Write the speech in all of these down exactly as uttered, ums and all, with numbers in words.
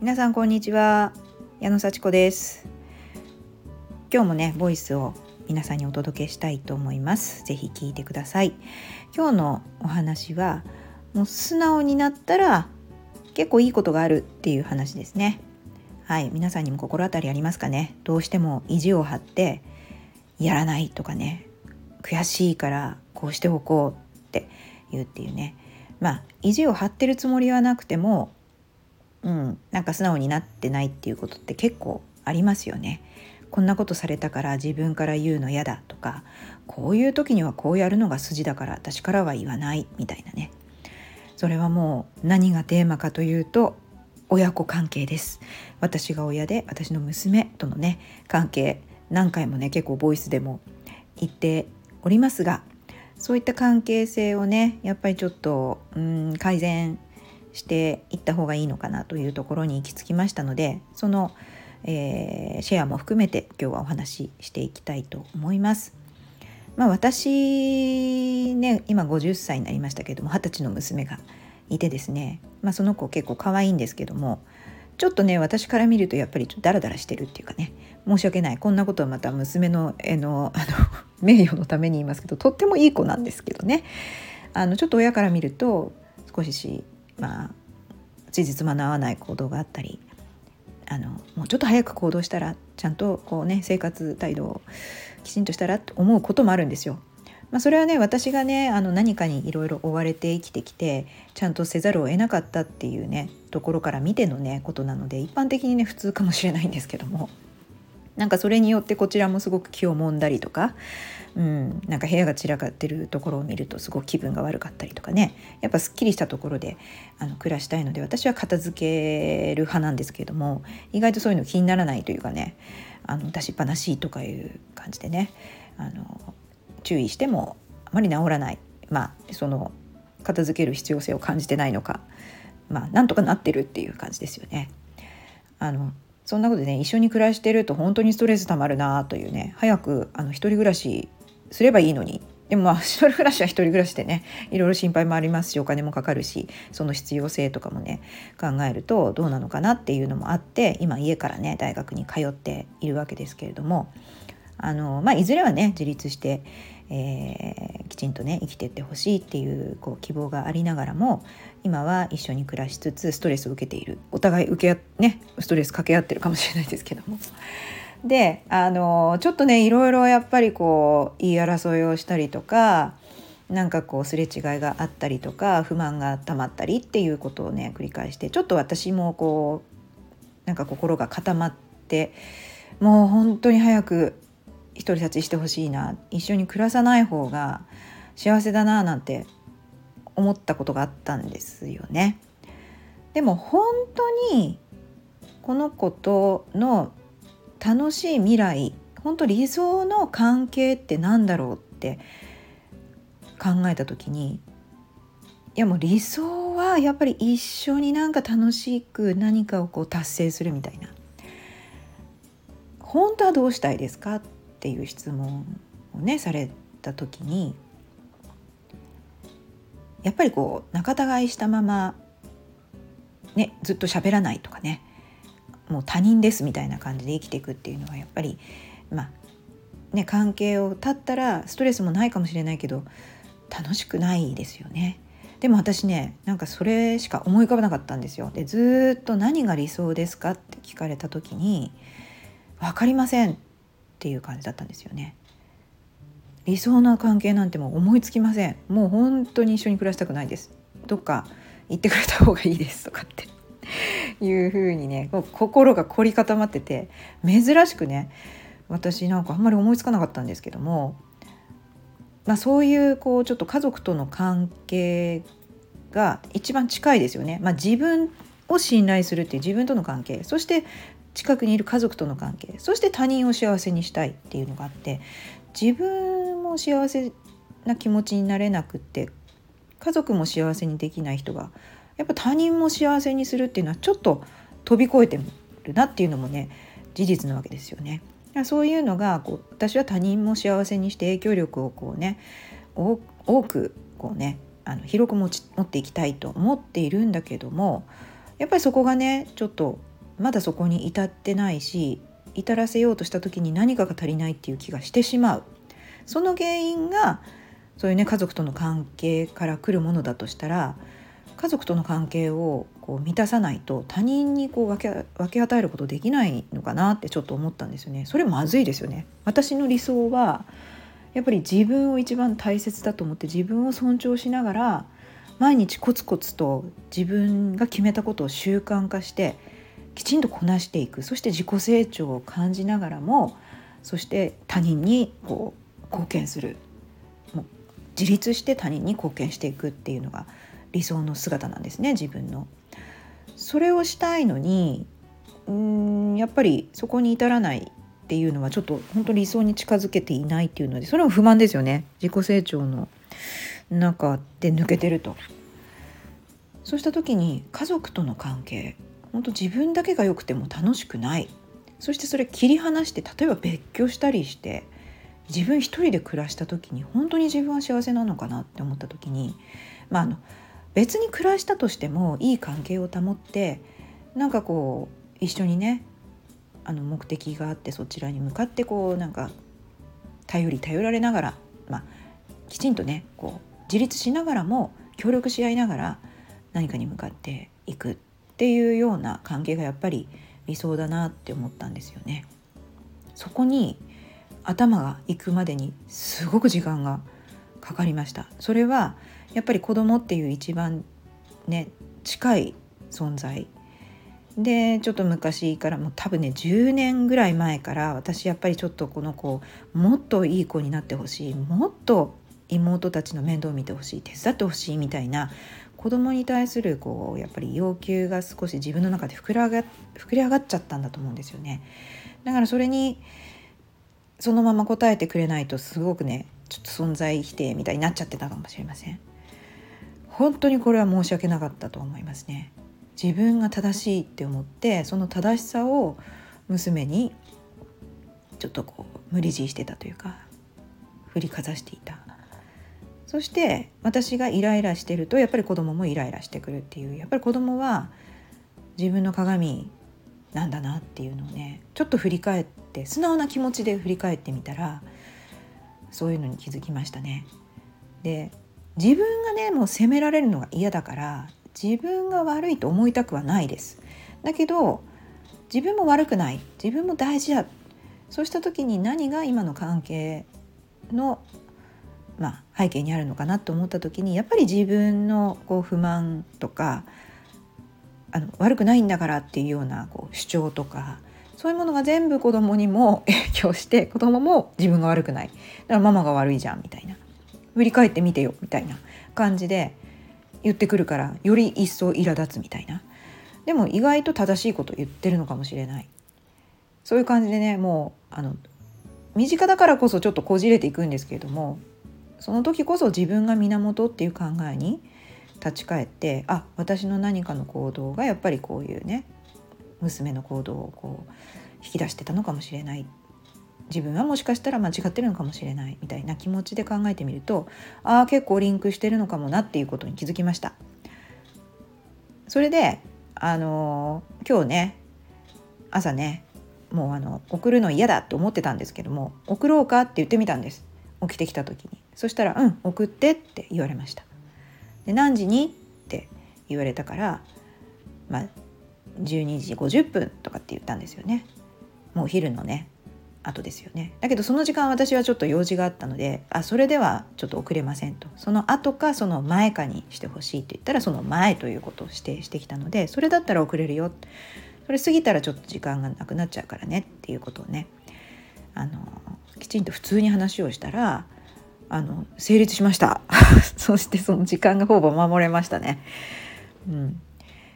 皆さんこんにちは、矢野幸子です。今日もねボイスを皆さんにお届けしたいと思います。ぜひ聞いてください。今日のお話はもう素直になったら結構いいことがあるっていう話ですね。はい、皆さんにも心当たりありますかね。どうしても意地を張ってやらないとかね、悔しいからこうしておこうって言うっていうね、まあ意地を張ってるつもりはなくても、うん、なんか素直になってないっていうことって結構ありますよね。こんなことされたから自分から言うの嫌だとか、こういう時にはこうやるのが筋だから私からは言わないみたいなね。それはもう何がテーマかというと親子関係です。私が親で私の娘とのね関係、何回もね結構ボイスでも言っておりますが、そういった関係性をねやっぱりちょっとうん改善していった方がいいのかなというところに行き着きましたので、その、えー、シェアも含めて今日はお話ししていきたいと思います。まあ、私ね今ごじゅっさいになりましたけども、はたちの娘がいてですね、まあ、その子結構可愛いんですけども、ちょっとね私から見るとやっぱりちょっとダラダラしてるっていうかね、申し訳ない、こんなことはまた娘の、えの、あの名誉のために言いますけど、とってもいい子なんですけどね、あのちょっと親から見ると少し、まあ、事実間の合わない行動があったり、あのもうちょっと早く行動したら、ちゃんとこうね生活態度をきちんとしたらと思うこともあるんですよ。まあ、それはね私がねあの何かにいろいろ追われて生きてきてちゃんとせざるを得なかったっていうねところから見てのねことなので、一般的にね普通かもしれないんですけども、なんかそれによってこちらもすごく気をもんだりとか、うん、なんか部屋が散らかってるところを見るとすごく気分が悪かったりとかね、やっぱすっきりしたところであの暮らしたいので、私は片付ける派なんですけども、意外とそういうの気にならないというかね、あの出しっぱなしとかいう感じでね、あの注意してもあまり治らない、まあその片付ける必要性を感じてないのか、まあなんとかなってるっていう感じですよね。あのそんなことでね一緒に暮らしてると本当にストレスたまるなというね、早くあの一人暮らしすればいいのに、でもまあ一人暮らしは一人暮らしでねいろいろ心配もありますし、お金もかかるし、その必要性とかもね考えるとどうなのかなっていうのもあって、今家からね大学に通っているわけですけれども、あのまあいずれはね自立して、えー、きちんとね生きていってほしいっていう、こう希望がありながらも、今は一緒に暮らしつつストレスを受けている、お互い受けねストレス掛け合ってるかもしれないですけども、であのちょっとねいろいろやっぱりこう言い争いをしたりとか、なんかこうすれ違いがあったりとか、不満がたまったりっていうことをね繰り返して、ちょっと私もこうなんか心が固まって、もう本当に早く独り立ちしてほしいな、一緒に暮らさない方が幸せだななんて思ったことがあったんですよね。でも本当にこの子との楽しい未来、本当理想の関係ってなんだろうって考えた時に、いやもう理想はやっぱり一緒になんか楽しく何かをこう達成するみたいな、本当はどうしたいですかっていう質問をねされた時に、やっぱりこう仲違いしたままねずっと喋らないとかね、もう他人ですみたいな感じで生きていくっていうのは、やっぱりまあね関係を絶ったらストレスもないかもしれないけど楽しくないですよね。でも私ねなんかそれしか思い浮かばなかったんですよ。でずっと何が理想ですかって聞かれた時に、分かりませんっていう感じだったんですよね。理想の関係なんてもう思いつきません、もう本当に一緒に暮らしたくないです、どっか行ってくれた方がいいですとかっていう風にね、心が凝り固まってて、珍しくね私なんかあんまり思いつかなかったんですけども、まあ、そういうこうちょっと家族との関係が一番近いですよね。まあ、自分を信頼するっていう自分との関係、そして近くにいる家族との関係、そして他人を幸せにしたいっていうのがあって、自分も幸せな気持ちになれなくて家族も幸せにできない人がやっぱ他人も幸せにするっていうのはちょっと飛び越えてるなっていうのもね事実なわけですよね。そういうのがこう私は他人も幸せにして影響力をこうね多くこうねあの広く持ち持っていきたいと思っているんだけども、やっぱりそこがねちょっとまだそこに至ってないし、至らせようとした時に何かが足りないっていう気がしてしまう。その原因がそういうね家族との関係から来るものだとしたら、家族との関係をこう満たさないと他人にこう分け、分け与えることできないのかなってちょっと思ったんですよね。それまずいですよね。私の理想はやっぱり自分を一番大切だと思って、自分を尊重しながら毎日コツコツと自分が決めたことを習慣化してきちんとこなしていく。そして自己成長を感じながらも、そして他人にこう貢献する、もう自立して他人に貢献していくっていうのが理想の姿なんですね、自分の。それをしたいのにうーんやっぱりそこに至らないっていうのはちょっと本当理想に近づけていないっていうので、それも不満ですよね。自己成長の中で抜けてると。そうした時に家族との関係、本当自分だけが良くても楽しくない。そしてそれ切り離して、例えば別居したりして自分一人で暮らした時に本当に自分は幸せなのかなって思った時に、まああの別に暮らしたとしてもいい関係を保って、なんかこう一緒にねあの目的があってそちらに向かってこうなんか頼り頼られながら、まあ、きちんとねこう自立しながらも協力し合いながら何かに向かっていくっていうような関係がやっぱり理想だなって思ったんですよね。そこに頭が行くまでにすごく時間がかかりました。それはやっぱり子供っていう一番ね近い存在で、ちょっと昔からもう多分ねじゅうねんぐらい前から、私やっぱりちょっとこの子もっといい子になってほしい、もっと妹たちの面倒を見てほしい、手伝ってほしいみたいな、子供に対するこうやっぱり要求が少し自分の中で膨らが、膨れ上がっちゃったんだと思うんですよね。だからそれにそのまま答えてくれないとすごくねちょっと存在否定みたいになっちゃってたかもしれません。本当にこれは申し訳なかったと思いますね。自分が正しいって思って、その正しさを娘にちょっとこう無理強いしてたというか、振りかざしていた。そして私がイライラしてるとやっぱり子供もイライラしてくるっていう、やっぱり子供は自分の鏡なんだなっていうのをね、ちょっと振り返って、素直な気持ちで振り返ってみたらそういうのに気づきましたね。で、自分がねもう責められるのが嫌だから、自分が悪いと思いたくはないです。だけど自分も悪くない、自分も大事だ。そうした時に何が今の関係の、まあ、背景にあるのかなと思った時に、やっぱり自分のこう不満とか、あの悪くないんだからっていうようなこう主張とか、そういうものが全部子供にも影響して、子供も自分が悪くない、だからママが悪いじゃんみたいな、振り返ってみてよみたいな感じで言ってくるから、より一層苛立つみたいな。でも意外と正しいこと言ってるのかもしれない。そういう感じでね、もうあの身近だからこそちょっとこじれていくんですけれども、その時こそ自分が源っていう考えに立ち返って、あ、私の何かの行動がやっぱりこういうね娘の行動をこう引き出してたのかもしれない、自分はもしかしたら間違ってるのかもしれないみたいな気持ちで考えてみると、ああ結構リンクしてるのかもなっていうことに気づきました。それであのー、今日ね朝ねもうあの送るの嫌だと思ってたんですけども、送ろうかって言ってみたんです、起きてきた時に。そしたらうん送ってって言われました。で、何時にって言われたから、まあじゅうにじごじゅっぷんとかって言ったんですよね。もうお昼のね後ですよね。だけどその時間私はちょっと用事があったので、あ、それではちょっと遅れませんと、その後かその前かにしてほしいと言ったら、その前ということを指定してきたので、それだったら遅れるよ、それ過ぎたらちょっと時間がなくなっちゃうからねっていうことをね、あのきちんと普通に話をしたら、あの成立しましたそしてその時間がほぼ守れましたね。うん、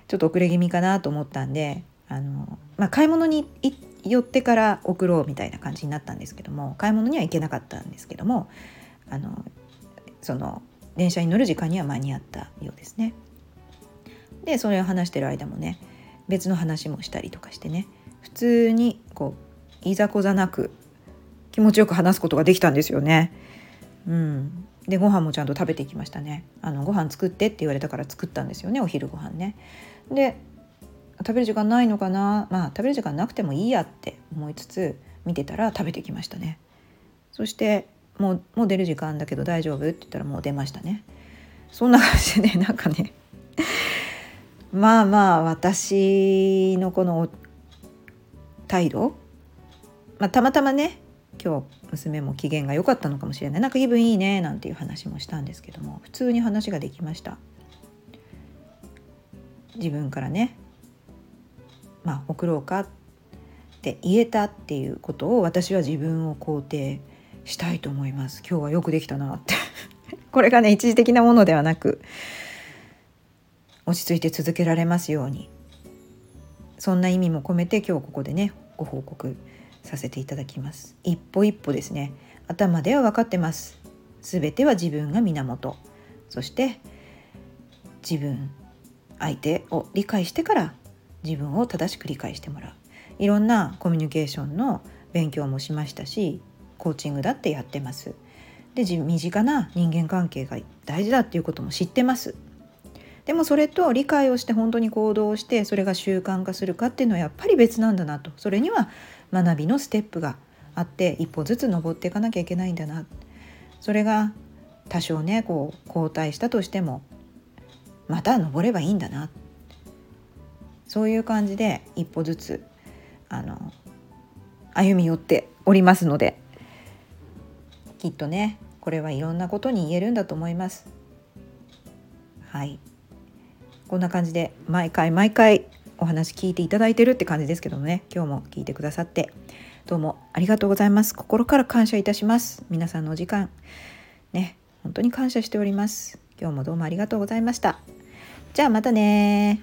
ちょっと遅れ気味かなと思ったんで、あの、まあ、買い物に寄ってから送ろうみたいな感じになったんですけども、買い物には行けなかったんですけども、あのその電車に乗る時間には間に合ったようですね。で、それを話してる間もね別の話もしたりとかしてね、普通にこういざこざなく気持ちよく話すことができたんですよね。うん、でご飯もちゃんと食べていきましたね。あのご飯作ってって言われたから作ったんですよね、お昼ご飯ね。で食べる時間ないのかな、まあ食べる時間なくてもいいやって思いつつ見てたら食べてきましたね。そしてもう、もう出る時間だけど大丈夫って言ったらもう出ましたね。そんな感じでね、なんかねまあまあ私のこの態度、まあ、たまたまね今日娘も機嫌が良かったのかもしれない、なんか気分いいねなんていう話もしたんですけども、普通に話ができました。自分からね、まあ送ろうかって言えたっていうことを、私は自分を肯定したいと思います。今日はよくできたなってこれがね一時的なものではなく、落ち着いて続けられますように、そんな意味も込めて今日ここでねご報告させていただきます。一歩一歩ですね。頭では分かってます。すべては自分が源、そして自分、相手を理解してから自分を正しく理解してもらう。いろんなコミュニケーションの勉強もしましたし、コーチングだってやってます。で身近な人間関係が大事だっていうことも知ってます。でもそれと理解をして本当に行動をして、それが習慣化するかっていうのはやっぱり別なんだなと、それには学びのステップがあって一歩ずつ登っていかなきゃいけないんだな。それが多少ねこう後退したとしてもまた登ればいいんだな、そういう感じで一歩ずつあの歩み寄っておりますので、きっとねこれはいろんなことに言えるんだと思います。はい、こんな感じで毎回毎回お話聞いていただいてるって感じですけどもね、今日も聞いてくださってどうもありがとうございます。心から感謝いたします。皆さんのお時間ね本当に感謝しております。今日もどうもありがとうございました。じゃあまたね。